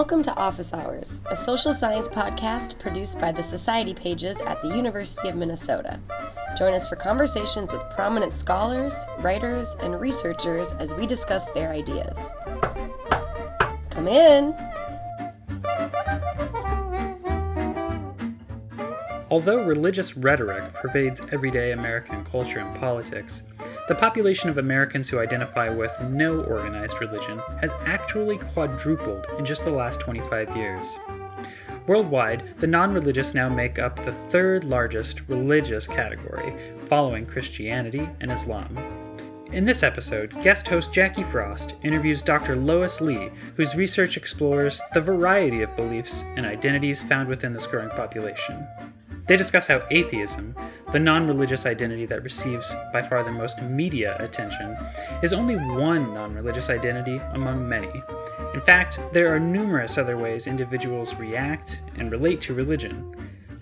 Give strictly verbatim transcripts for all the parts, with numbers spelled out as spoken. Welcome to Office Hours, a social science podcast produced by the Society Pages at the University of Minnesota. Join us for conversations with prominent scholars, writers, and researchers as we discuss their ideas. Come in! Although religious rhetoric pervades everyday American culture and politics, the population of Americans who identify with no organized religion has actually quadrupled in just the last twenty-five years. Worldwide, the non-religious now make up the third largest religious category, following Christianity and Islam. In this episode, guest host Jacqui Frost interviews Doctor Lois Lee, whose research explores the variety of beliefs and identities found within this growing population. They discuss how atheism, the non-religious identity that receives by far the most media attention, is only one non-religious identity among many. In fact, there are numerous other ways individuals react and relate to religion.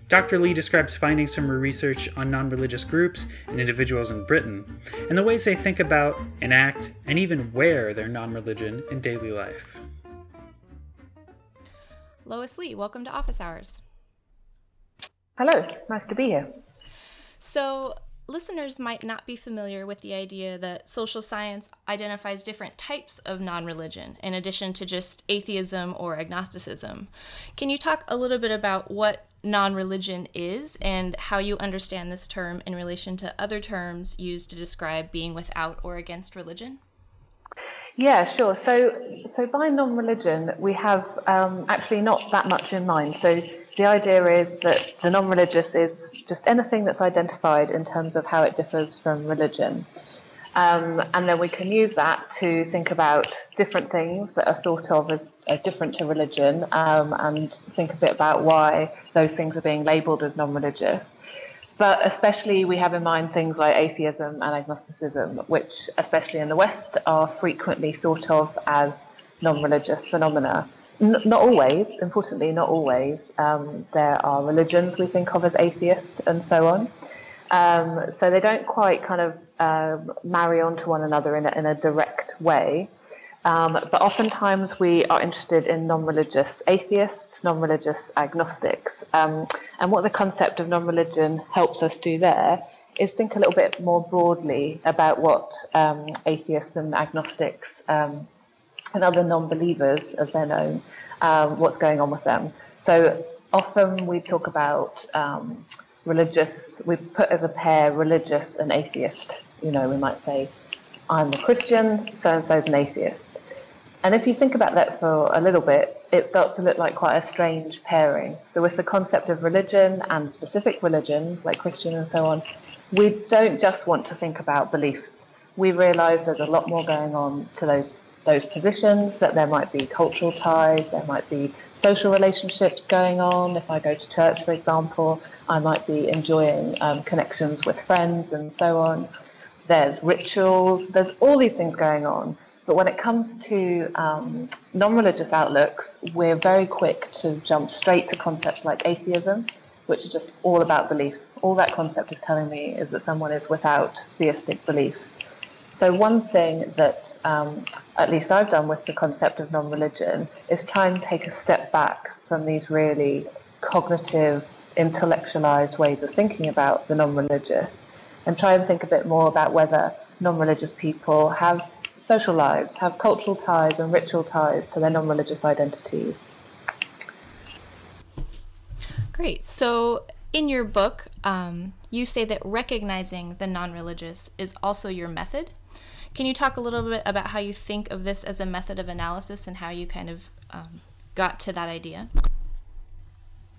Doctor Lee describes findings from her research on non-religious groups and individuals in Britain, and the ways they think about, enact, and even wear their non-religion in daily life. Lois Lee, welcome to Office Hours. Hello, nice to be here. So listeners might not be familiar with the idea that social science identifies different types of non-religion in addition to just atheism or agnosticism. Can you talk a little bit about what non-religion is and how you understand this term in relation to other terms used to describe being without or against religion? Yeah, sure. So so by non-religion, we have um, actually not that much in mind. So the idea is that the non-religious is just anything that's identified in terms of how it differs from religion. Um, and then we can use that to think about different things that are thought of as, as different to religion um, and think a bit about why those things are being labelled as non-religious. But especially we have in mind things like atheism and agnosticism, which, especially in the West, are frequently thought of as non-religious phenomena. N- not always, importantly, not always. Um, there are religions we think of as atheist and so on. Um, so they don't quite kind of um, marry onto one another in a, in a direct way. Um, but oftentimes we are interested in non-religious atheists, non-religious agnostics. Um, and what the concept of non-religion helps us do there is think a little bit more broadly about what um, atheists and agnostics um, and other non-believers, as they're known, um, what's going on with them. So often we talk about um, religious, we put as a pair religious and atheist. You know, we might say, I'm a Christian, so-and-so's an atheist. And if you think about that for a little bit, it starts to look like quite a strange pairing. So with the concept of religion and specific religions, like Christian and so on, we don't just want to think about beliefs. We realise there's a lot more going on to those those positions, that there might be cultural ties, there might be social relationships going on. If I go to church, for example, I might be enjoying um, connections with friends and so on. There's rituals, there's all these things going on. But when it comes to um, non-religious outlooks, we're very quick to jump straight to concepts like atheism, which are just all about belief. All that concept is telling me is that someone is without theistic belief. So one thing that um, at least I've done with the concept of non-religion is try and take a step back from these really cognitive, intellectualized ways of thinking about the non-religious, and try and think a bit more about whether non-religious people have social lives, have cultural ties and ritual ties to their non-religious identities. Great. So in your book, um, you say that recognizing the non-religious is also your method. Can you talk a little bit about how you think of this as a method of analysis and how you kind of um, got to that idea?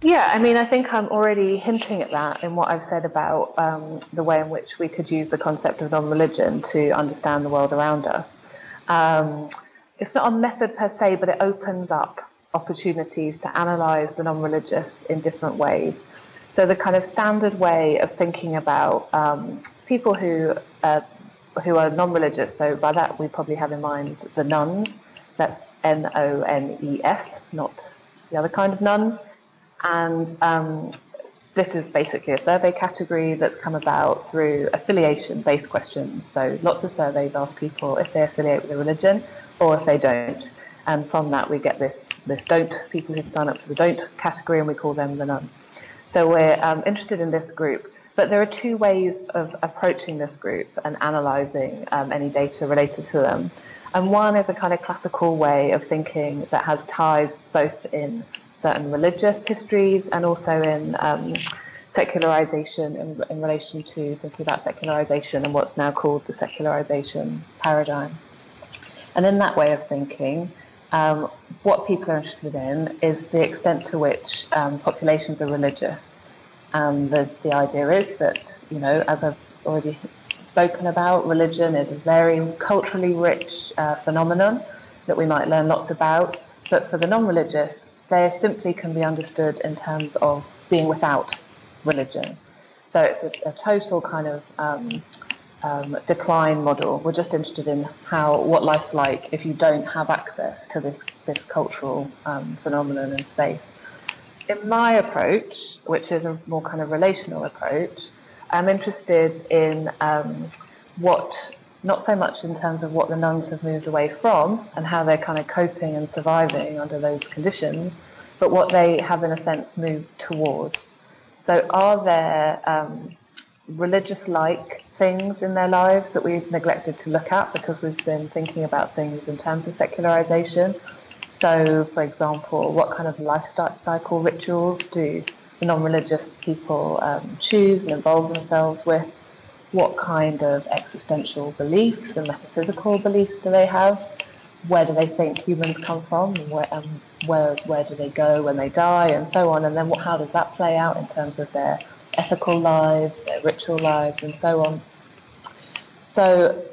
Yeah, I mean, I think I'm already hinting at that in what I've said about um, the way in which we could use the concept of non-religion to understand the world around us. Um, it's not a method per se, but it opens up opportunities to analyse the non-religious in different ways. So the kind of standard way of thinking about um, people who, uh, who are non-religious, so by that we probably have in mind the nuns, that's N O N E S, not the other kind of nuns. And um, this is basically a survey category that's come about through affiliation-based questions. So lots of surveys ask people if they affiliate with a religion or if they don't. and from that we get this this don't, people who sign up to the don't category, and we call them the nuns. So we're um, interested in this group, but there are two ways of approaching this group and analysing um, any data related to them. And one is a kind of classical way of thinking that has ties both in certain religious histories and also in um, secularisation, in, in relation to thinking about secularisation and what's now called the secularisation paradigm. And in that way of thinking, um, what people are interested in is the extent to which um, populations are religious. And the, the idea is that, you know, as I've already spoken about, religion is a very culturally rich uh, phenomenon that we might learn lots about, but for the non-religious, they simply can be understood in terms of being without religion. So it's a, a total kind of um, um, decline model. We're just interested in how what life's like if you don't have access to this, this cultural um, phenomenon in space. In my approach, which is a more kind of relational approach, I'm interested in um, what, not so much in terms of what the nuns have moved away from and how they're kind of coping and surviving under those conditions, but what they have in a sense moved towards. So are there um, religious-like things in their lives that we've neglected to look at because we've been thinking about things in terms of secularization? So, for example, what kind of lifestyle cycle rituals do the non-religious people um, choose and involve themselves with? What kind of existential beliefs and metaphysical beliefs do they have? Where do they think humans come from? Where, um, where, where do they go when they die, and so on? And then what, how does that play out in terms of their ethical lives, their ritual lives, and so on? So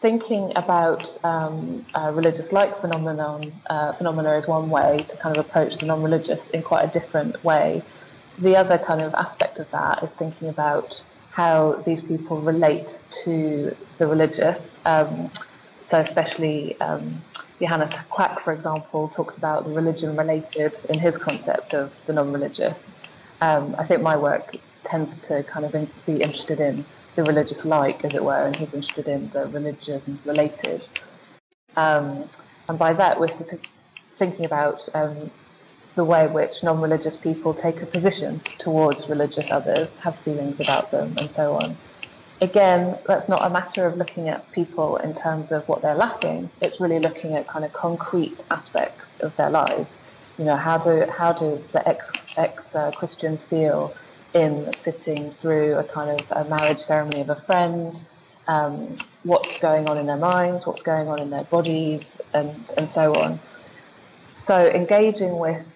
thinking about um, uh, religious-like phenomenon, uh, phenomena is one way to kind of approach the non-religious in quite a different way. The other kind of aspect of that is thinking about how these people relate to the religious. Um, so especially um, Johannes Quack, for example, talks about the religion related in his concept of the non-religious. Um, I think my work tends to kind of in, be interested in the religious-like, as it were, and he's interested in the religion-related. Um, and by that, we're sort of thinking about um, the way in which non-religious people take a position towards religious others, have feelings about them, and so on. Again, that's not a matter of looking at people in terms of what they're lacking. It's really looking at kind of concrete aspects of their lives. You know, how do how does the ex ex uh, Christian feel in sitting through a kind of a marriage ceremony of a friend? Um, what's going on in their minds? What's going on in their bodies, and and so on. So engaging with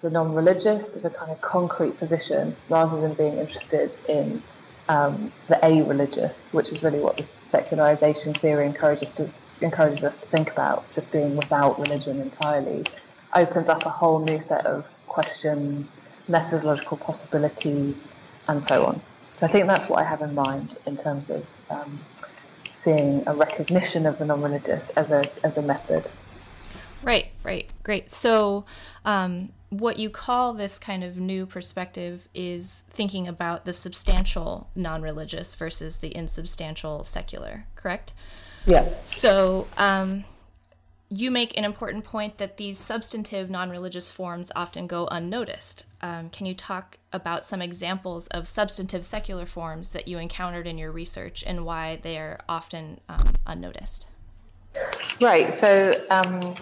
the non-religious is a kind of concrete position rather than being interested in um, the a-religious, which is really what the secularization theory encourages, to, encourages us to think about. Just being without religion entirely opens up a whole new set of questions, methodological possibilities, and so on. So I think that's what I have in mind in terms of um, seeing a recognition of the non-religious as a as a method. Right, right, great. So um, what you call this kind of new perspective is thinking about the substantial non-religious versus the insubstantial secular, correct? Yeah. So um, you make an important point that these substantive non-religious forms often go unnoticed. Um, can you talk about some examples of substantive secular forms that you encountered in your research and why they are often um, unnoticed? Right. So... Um...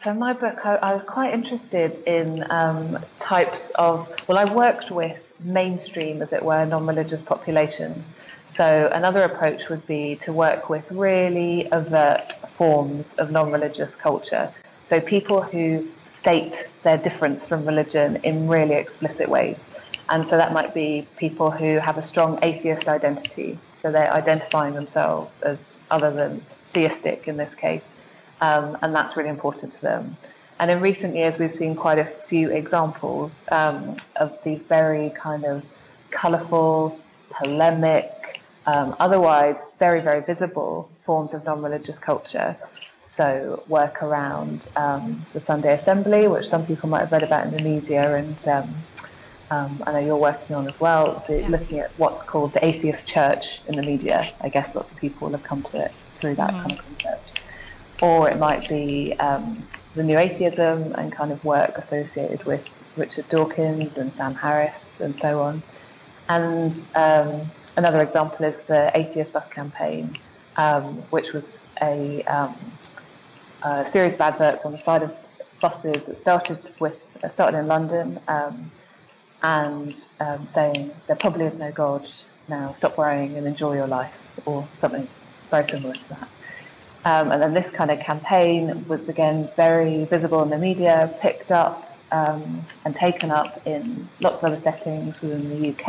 So in my book, I, I was quite interested in um, types of, well, I worked with mainstream, as it were, non-religious populations. So another approach would be to work with really overt forms of non-religious culture. So people who state their difference from religion in really explicit ways. And so that might be people who have a strong atheist identity. So they're identifying themselves as other than theistic in this case. Um, and that's really important to them. And in recent years, we've seen quite a few examples um, of these very kind of colourful, polemic, um, otherwise very, very visible forms of non-religious culture. So work around um, the Sunday Assembly, which some people might have read about in the media, and um, um, I know you're working on as well, the, looking at what's called the atheist church in the media. I guess lots of people have come to it through that mm-hmm. kind of concept. or it might be um, the New Atheism and kind of work associated with Richard Dawkins and Sam Harris and so on. And um, another example is the Atheist Bus Campaign, um, which was a, um, a series of adverts on the side of buses that started with uh, started in London um, and um, saying there probably is no God, now stop worrying and enjoy your life, or something very similar to that. Um, and then this kind of campaign was again very visible in the media, picked up Um, and taken up in lots of other settings within the U K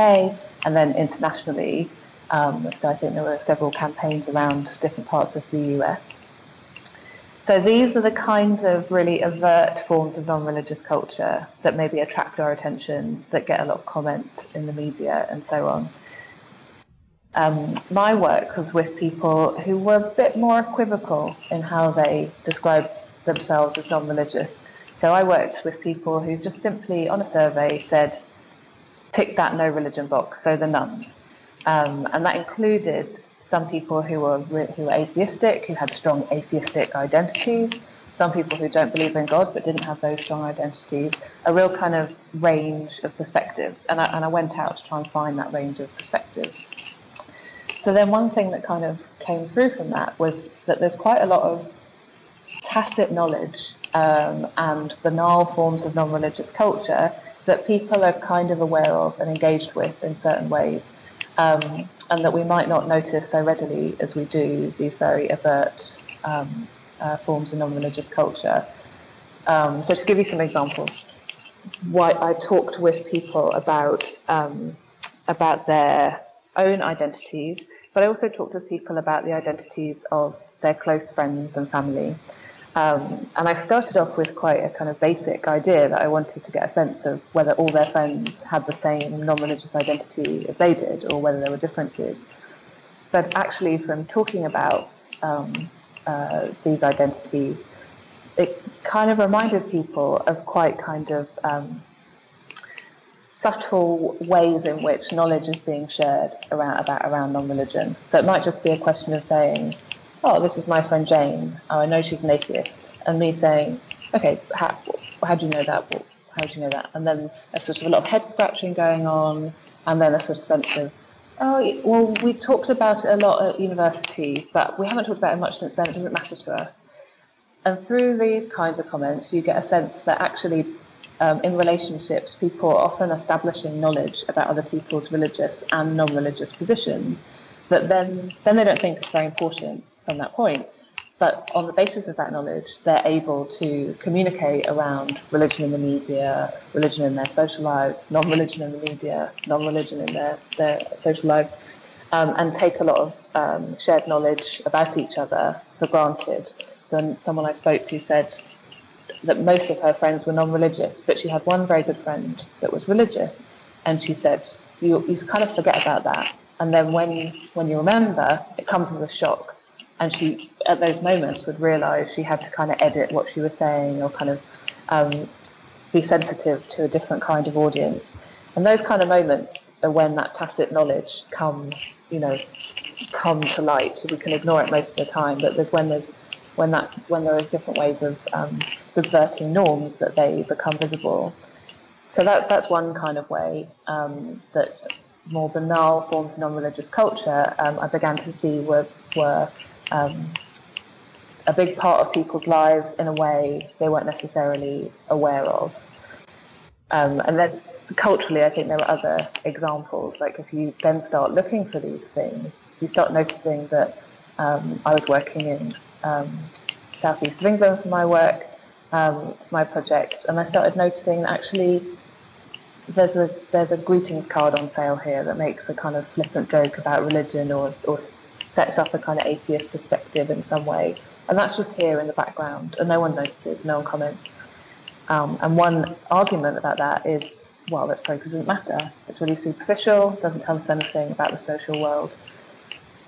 and then internationally. Um, so I think there were several campaigns around different parts of the U S. So these are the kinds of really overt forms of non-religious culture that maybe attract our attention, that get a lot of comment in the media and so on. Um, my work was with people who were a bit more equivocal in how they described themselves as non-religious. So I worked with people who just simply, on a survey, said, tick that no religion box, so the nuns. Um, and that included some people who were who were atheistic, who had strong atheistic identities, some people who don't believe in God but didn't have those strong identities, a real kind of range of perspectives. And I, and I went out to try and find that range of perspectives. So then one thing that kind of came through from that was that there's quite a lot of tacit knowledge um, and banal forms of non-religious culture that people are kind of aware of and engaged with in certain ways, um, and that we might not notice so readily as we do these very overt um, uh, forms of non-religious culture. Um, so to give you some examples, why I talked with people about um, about their own identities, but I also talked with people about the identities of their close friends and family. Um, and I started off with quite a kind of basic idea that I wanted to get a sense of whether all their friends had the same non-religious identity as they did, or whether there were differences. But actually, from talking about um, uh, these identities, it kind of reminded people of quite kind of um, subtle ways in which knowledge is being shared around about around non-religion. So it might just be a question of saying, oh, this is my friend Jane. Oh, I know she's an atheist. And me saying, okay, how, how do you know that? How do you know that? And then a sort of a lot of head scratching going on, and then a sort of sense of, oh, well, we talked about it a lot at university, but we haven't talked about it much since then. It doesn't matter to us. And through these kinds of comments, you get a sense that actually um, in relationships, people are often establishing knowledge about other people's religious and non-religious positions that then, then they don't think it's very important from that point, but on the basis of that knowledge, they're able to communicate around religion in the media, religion in their social lives, non-religion in the media, non-religion in their, their social lives, um, and take a lot of um, shared knowledge about each other for granted. So someone I spoke to said that most of her friends were non-religious, but she had one very good friend that was religious, and she said, you, you kind of forget about that, and then when when you remember, it comes as a shock. And she, at those moments, would realise she had to kind of edit what she was saying, or kind of um, be sensitive to a different kind of audience. And those kind of moments are when that tacit knowledge come, you know, come to light. So we can ignore it most of the time, but there's when there's when that when there are different ways of um, subverting norms that they become visible. So that that's one kind of way um, that more banal forms of non-religious culture um, I began to see were were. Um, a big part of people's lives in a way they weren't necessarily aware of. Um, and then culturally, I think there are other examples. Like if you then start looking for these things, you start noticing that um, I was working in um, southeast of England for my work, um, for my project, and I started noticing that actually there's a there's a greetings card on sale here that makes a kind of flippant joke about religion, or or sets up a kind of atheist perspective in some way, and that's just here in the background, and no one notices, no one comments. Um, and one argument about that is, well, that's probably because it doesn't matter. It's really superficial, doesn't tell us anything about the social world.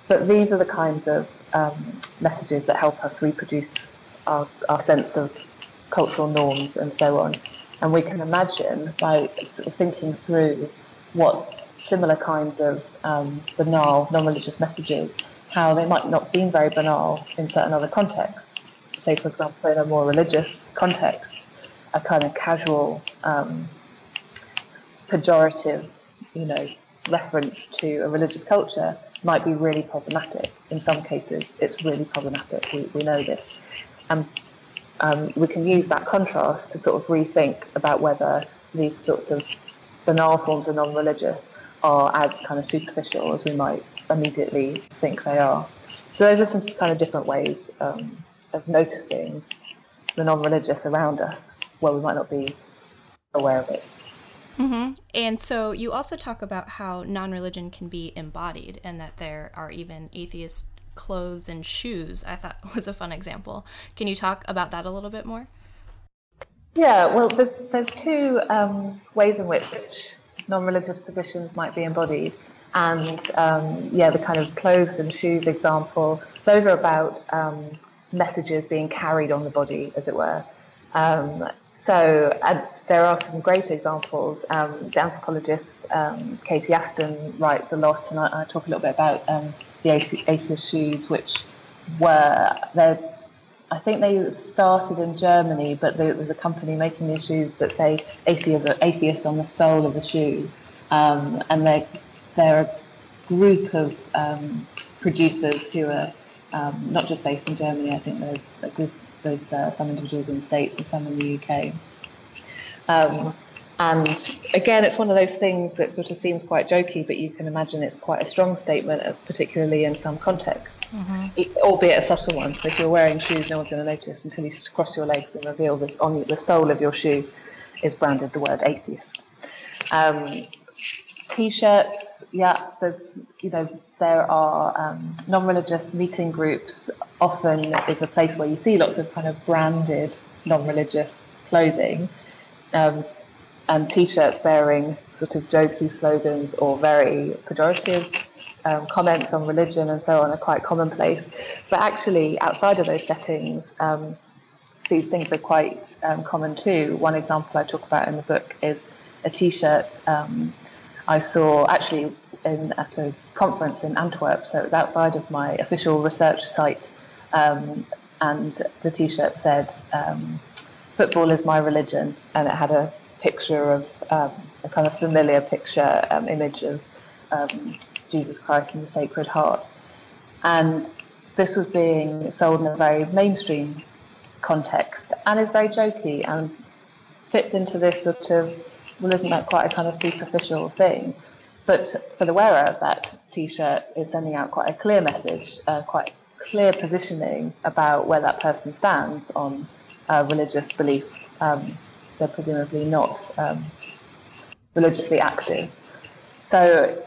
But these are the kinds of um, messages that help us reproduce our, our sense of cultural norms and so on. And we can imagine by sort of thinking through what similar kinds of um, banal non-religious messages, how they might not seem very banal in certain other contexts. say, for example, in a more religious context, a kind of casual, um, pejorative, you know, reference to a religious culture might be really problematic. In some cases, it's really problematic. We, we know this. And um, we can use that contrast to sort of rethink about whether these sorts of banal forms of non-religious are as kind of superficial as we might immediately think they are. So those are some kind of different ways um, of noticing the non-religious around us where we might not be aware of it. Mm-hmm. And so you also talk about how non-religion can be embodied and that there are even atheist clothes and shoes, I thought was a fun example. Can you talk about that a little bit more? Yeah, well, there's, there's two um, ways in which non-religious positions might be embodied. And um, yeah, the kind of clothes and shoes example, those are about um, messages being carried on the body, as it were. Um, so and there are some great examples. Um, the anthropologist um, Katie Aston writes a lot, and I, I talk a little bit about um, the atheist shoes, which were, I think they started in Germany, but there was a company making these shoes that say atheist, atheist on the sole of the shoe. Um, and they're, they're a group of um, producers who are um, not just based in Germany. I think there's a group There's uh, some individuals in the States and some in the U K. Um, and again, it's one of those things that sort of seems quite jokey, but you can imagine it's quite a strong statement, particularly in some contexts, mm-hmm. it, albeit a subtle one. If you're wearing shoes, no one's going to notice until you cross your legs and reveal this on the sole of your shoe is branded the word atheist. Um, T-shirts, yeah, there's, you know, there are um, non-religious meeting groups. Often is a place where you see lots of kind of branded non-religious clothing um, and T-shirts bearing sort of jokey slogans or very pejorative um, comments on religion and so on are quite commonplace. But actually, outside of those settings, um, these things are quite um, common too. One example I talk about in the book is a T-shirt um, I saw actually in, at a conference in Antwerp, so it was outside of my official research site, um, and the T-shirt said, um, football is my religion, and it had a picture of, um, a kind of familiar picture, um, image of um, Jesus Christ and the Sacred Heart. And this was being sold in a very mainstream context, and is very jokey, and fits into this sort of, well, isn't that quite a kind of superficial thing? But for the wearer of that T-shirt is sending out quite a clear message, uh, quite clear positioning about where that person stands on uh, religious belief. Um, they're presumably not um, religiously active. So,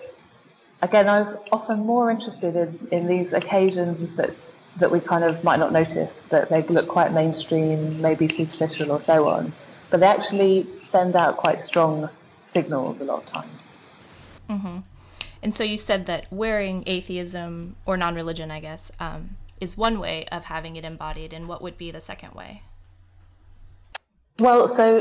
again, I was often more interested in, in these occasions that, that we kind of might not notice, that they look quite mainstream, maybe superficial or so on. But they actually send out quite strong signals a lot of times. Mm-hmm. And so you said that wearing atheism or non-religion, I guess, um, is one way of having it embodied. And what would be the second way? Well, so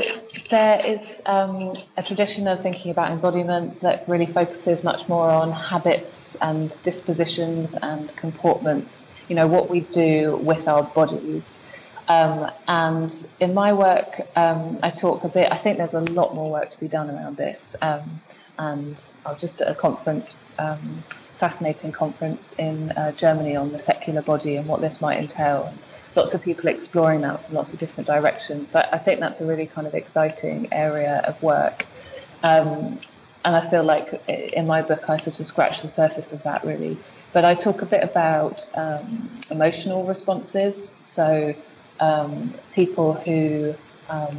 there is um, a tradition of thinking about embodiment that really focuses much more on habits and dispositions and comportments, you know, what we do with our bodies. Um, and in my work, um, I talk a bit, I think there's a lot more work to be done around this. Um, and I was just at a conference, um, fascinating conference in uh, Germany on the secular body and what this might entail. And lots of people exploring that from lots of different directions. So I think that's a really kind of exciting area of work. Um, and I feel like in my book, I sort of scratch the surface of that really. But I talk a bit about um, emotional responses. So Um, people who um,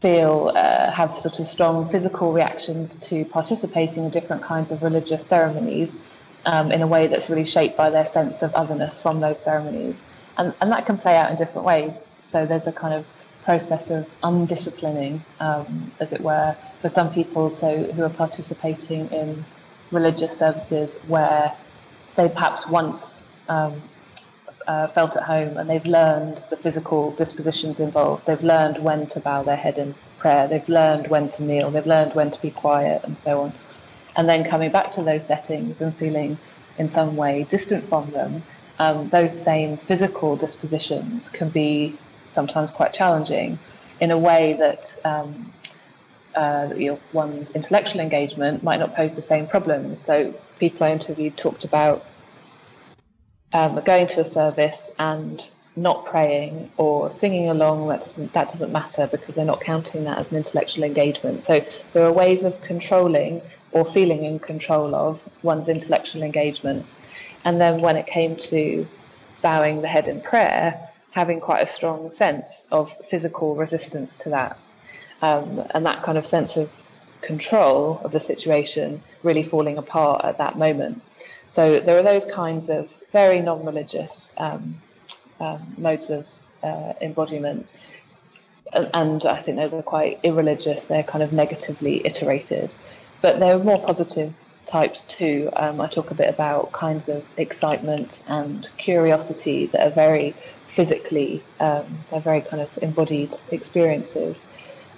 feel uh, have sort of strong physical reactions to participating in different kinds of religious ceremonies um, in a way that's really shaped by their sense of otherness from those ceremonies. And, and that can play out in different ways. So there's a kind of process of undisciplining, um, as it were, for some people so who are participating in religious services where they perhaps once um, Uh, felt at home, and they've learned the physical dispositions involved. They've learned when to bow their head in prayer. They've learned when to kneel. They've learned when to be quiet, and so on. And then coming back to those settings and feeling in some way distant from them um, those same physical dispositions can be sometimes quite challenging in a way that um, uh, you know, one's intellectual engagement might not pose the same problems. So people I interviewed talked about um, going to a service and not praying or singing along, that doesn't that doesn't matter because they're not counting that as an intellectual engagement. So there are ways of controlling or feeling in control of one's intellectual engagement. And then when it came to bowing the head in prayer, having quite a strong sense of physical resistance to that. Um, and that kind of sense of control of the situation really falling apart at that moment. So there are those kinds of very non-religious um, um, modes of uh, embodiment. And, and I think those are quite irreligious. They're kind of negatively iterated. But there are more positive types too. Um, I talk a bit about kinds of excitement and curiosity that are very physically, um, they're very kind of embodied experiences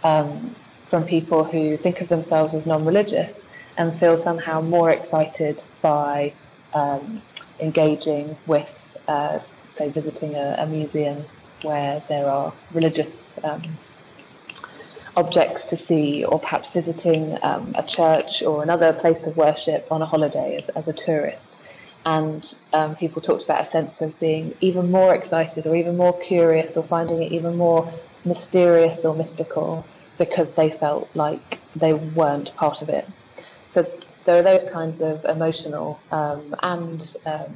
um, from people who think of themselves as non-religious and feel somehow more excited by um, engaging with, uh, say, visiting a, a museum where there are religious um objects to see, or perhaps visiting um, a church or another place of worship on a holiday as, as a tourist. And um, people talked about a sense of being even more excited or even more curious or finding it even more mysterious or mystical because they felt like they weren't part of it. So there are those kinds of emotional um, and um,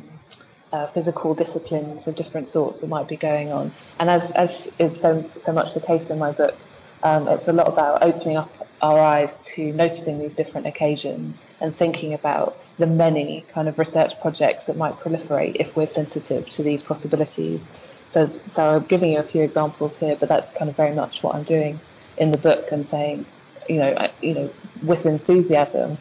uh, physical disciplines of different sorts that might be going on. And as, as is so, so much the case in my book, Um, it's a lot about opening up our eyes to noticing these different occasions and thinking about the many kind of research projects that might proliferate if we're sensitive to these possibilities. So, so I'm giving you a few examples here, but that's kind of very much what I'm doing in the book and saying, you know, I, you know, with enthusiasm,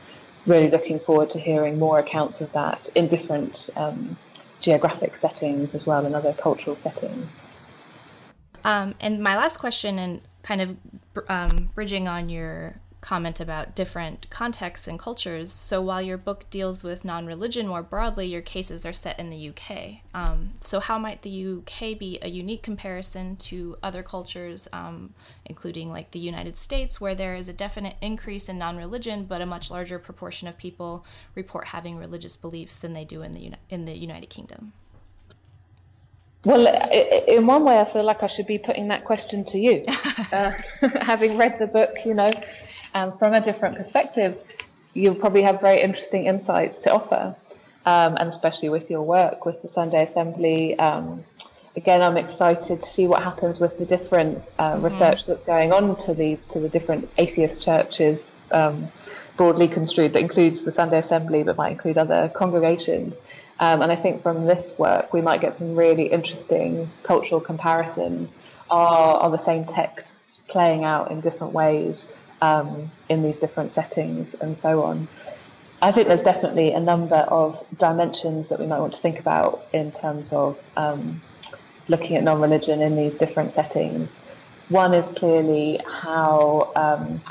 really looking forward to hearing more accounts of that in different um, geographic settings as well and other cultural settings. Um, and my last question, and kind of um, bridging on your comment about different contexts and cultures. So while your book deals with non-religion more broadly, your cases are set in the U K. Um, so how might the U K be a unique comparison to other cultures, um, including like the United States, where there is a definite increase in non-religion, but a much larger proportion of people report having religious beliefs than they do in the Uni- in the United Kingdom? Well, in one way, I feel like I should be putting that question to you, uh, having read the book, you know, um, from a different perspective, you'll probably have very interesting insights to offer, um, and especially with your work with the Sunday Assembly. Um, again, I'm excited to see what happens with the different uh, research mm-hmm. that's going on to the to the different atheist churches, um, broadly construed, that includes the Sunday Assembly, but might include other congregations. Um, and I think from this work, we might get some really interesting cultural comparisons. Are, are the same texts playing out in different ways um, in these different settings and so on? I think there's definitely a number of dimensions that we might want to think about in terms of um, looking at non-religion in these different settings. One is clearly how... Um,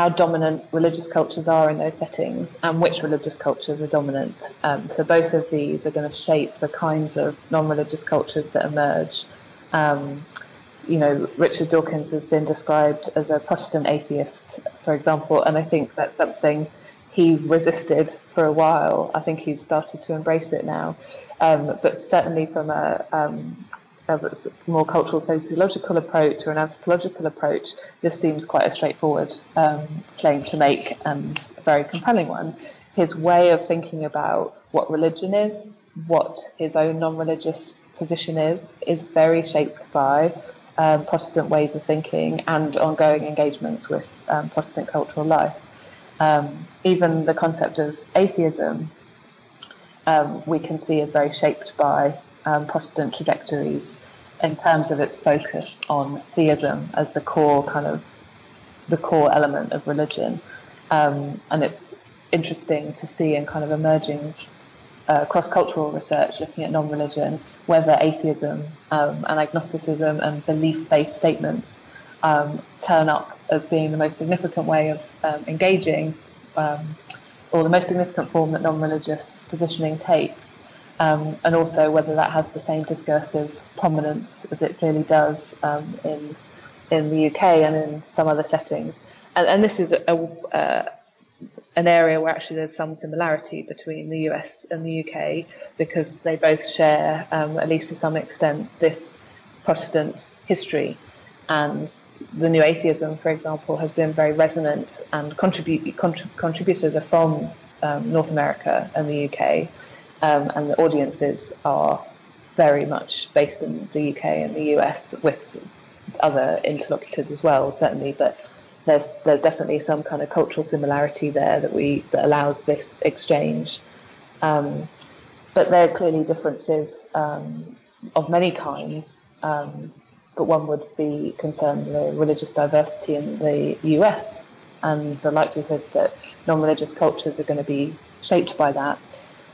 how dominant religious cultures are in those settings and which religious cultures are dominant. Um, so both of these are going to shape the kinds of non-religious cultures that emerge. Um, you know, Richard Dawkins has been described as a Protestant atheist, for example, and I think that's something he resisted for a while. I think he's started to embrace it now. Um, but certainly from a... Um, a more cultural sociological approach or an anthropological approach, this seems quite a straightforward um, claim to make and a very compelling one. His way of thinking about what religion is, what his own non-religious position is, is very shaped by um, Protestant ways of thinking and ongoing engagements with um, Protestant cultural life. Um, even the concept of atheism um, we can see is very shaped by Um, Protestant trajectories in terms of its focus on theism as the core kind of the core element of religion, um, and it's interesting to see in kind of emerging uh, cross-cultural research looking at non-religion whether atheism um, and agnosticism and belief-based statements um, turn up as being the most significant way of um, engaging um, or the most significant form that non-religious positioning takes. um, and also whether that has the same discursive prominence as it clearly does um, in in the U K and in some other settings. And, and this is a, a, uh, an area where actually there's some similarity between the U S and the U K, because they both share, um, at least to some extent, this Protestant history. And the New Atheism, for example, has been very resonant, and contribute, contrib- contributors are from um, North America and the U K, um, and the audiences are very much based in the U K and the U S, with other interlocutors as well, certainly, but there's there's definitely some kind of cultural similarity there that we that allows this exchange. Um, but there are clearly differences um, of many kinds, um, but one would be concerned with the religious diversity in the U S and the likelihood that non-religious cultures are going to be shaped by that.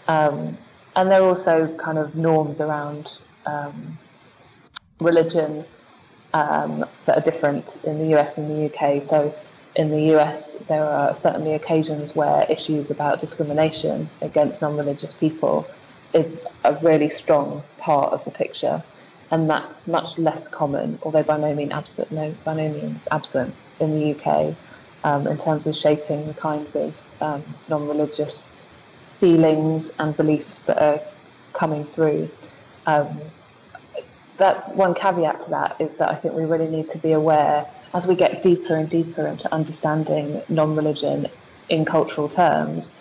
Um, and there are also kind of norms around um, religion Um, that are different in the U S and the U K. So in the U S, there are certainly occasions where issues about discrimination against non-religious people is a really strong part of the picture, and that's much less common, although by no means absent, no, by no means absent in the U K, um, in terms of shaping the kinds of um, non-religious feelings and beliefs that are coming through. Um, That one caveat to that is that I think we really need to be aware, as we get deeper and deeper into understanding non-religion in cultural terms,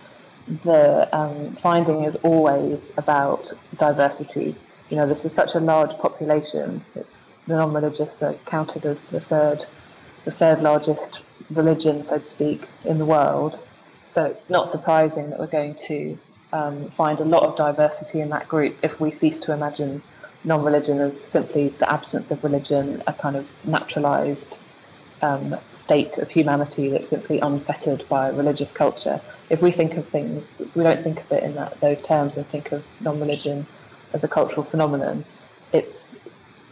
the um, finding is always about diversity. You know, this is such a large population. It's the non-religious are counted as the third, the third largest religion, so to speak, in the world. So it's not surprising that we're going to um, find a lot of diversity in that group if we cease to imagine non-religion is simply the absence of religion, a kind of naturalized um, state of humanity that's simply unfettered by religious culture. If we think of things, we don't think of it in that, those terms, and think of non-religion as a cultural phenomenon, it's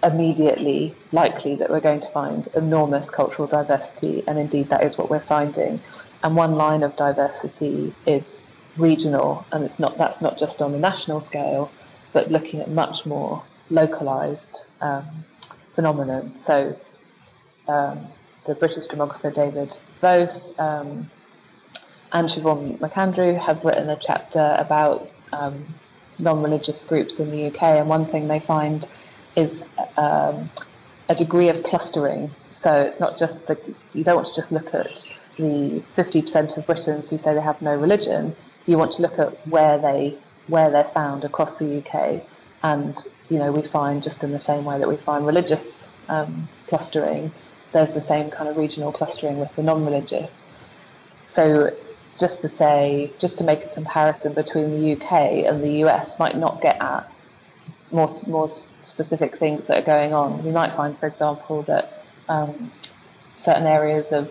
immediately likely that we're going to find enormous cultural diversity, and indeed that is what we're finding. And one line of diversity is regional, and it's not that's not just on the national scale, but looking at much more localised um, phenomenon. So um, the British demographer David Bose um, and Siobhan MacAndrew have written a chapter about um, non-religious groups in the U K, and one thing they find is um, a degree of clustering. So it's not just the, you don't want to just look at the fifty percent of Britons who say they have no religion, you want to look at where they where they're found across the U K. And, you know, we find, just in the same way that we find religious um, clustering, there's the same kind of regional clustering with the non-religious. So just to say, just to make a comparison between the U K and the U S might not get at more, more specific things that are going on. We might find, for example, that um, certain areas of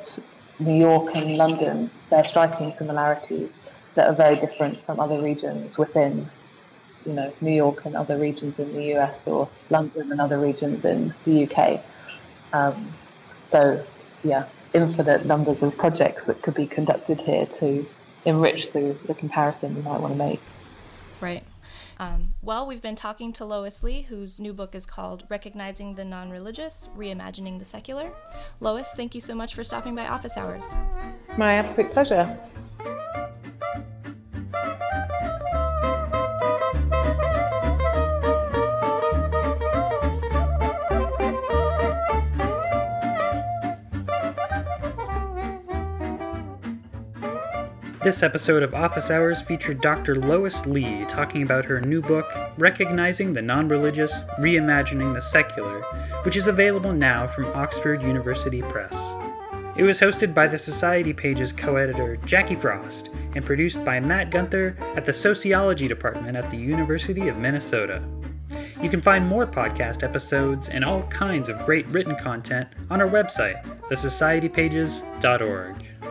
New York and London, there are striking similarities that are very different from other regions within, you know, New York and other regions in the U S, or London and other regions in the U K. Um, so, yeah, infinite numbers of projects that could be conducted here to enrich the, the comparison we might want to make. Right. Um, well, we've been talking to Lois Lee, whose new book is called Recognizing the Non-Religious, Reimagining the Secular. Lois, thank you so much for stopping by Office Hours. My absolute pleasure. This episode of Office Hours featured Doctor Lois Lee talking about her new book, Recognizing the Non-Religious, Reimagining the Secular, which is available now from Oxford University Press. It was hosted by the Society Pages co-editor Jacqui Frost and produced by Matt Gunther at the Sociology Department at the University of Minnesota. You can find more podcast episodes and all kinds of great written content on our website, the society pages dot org.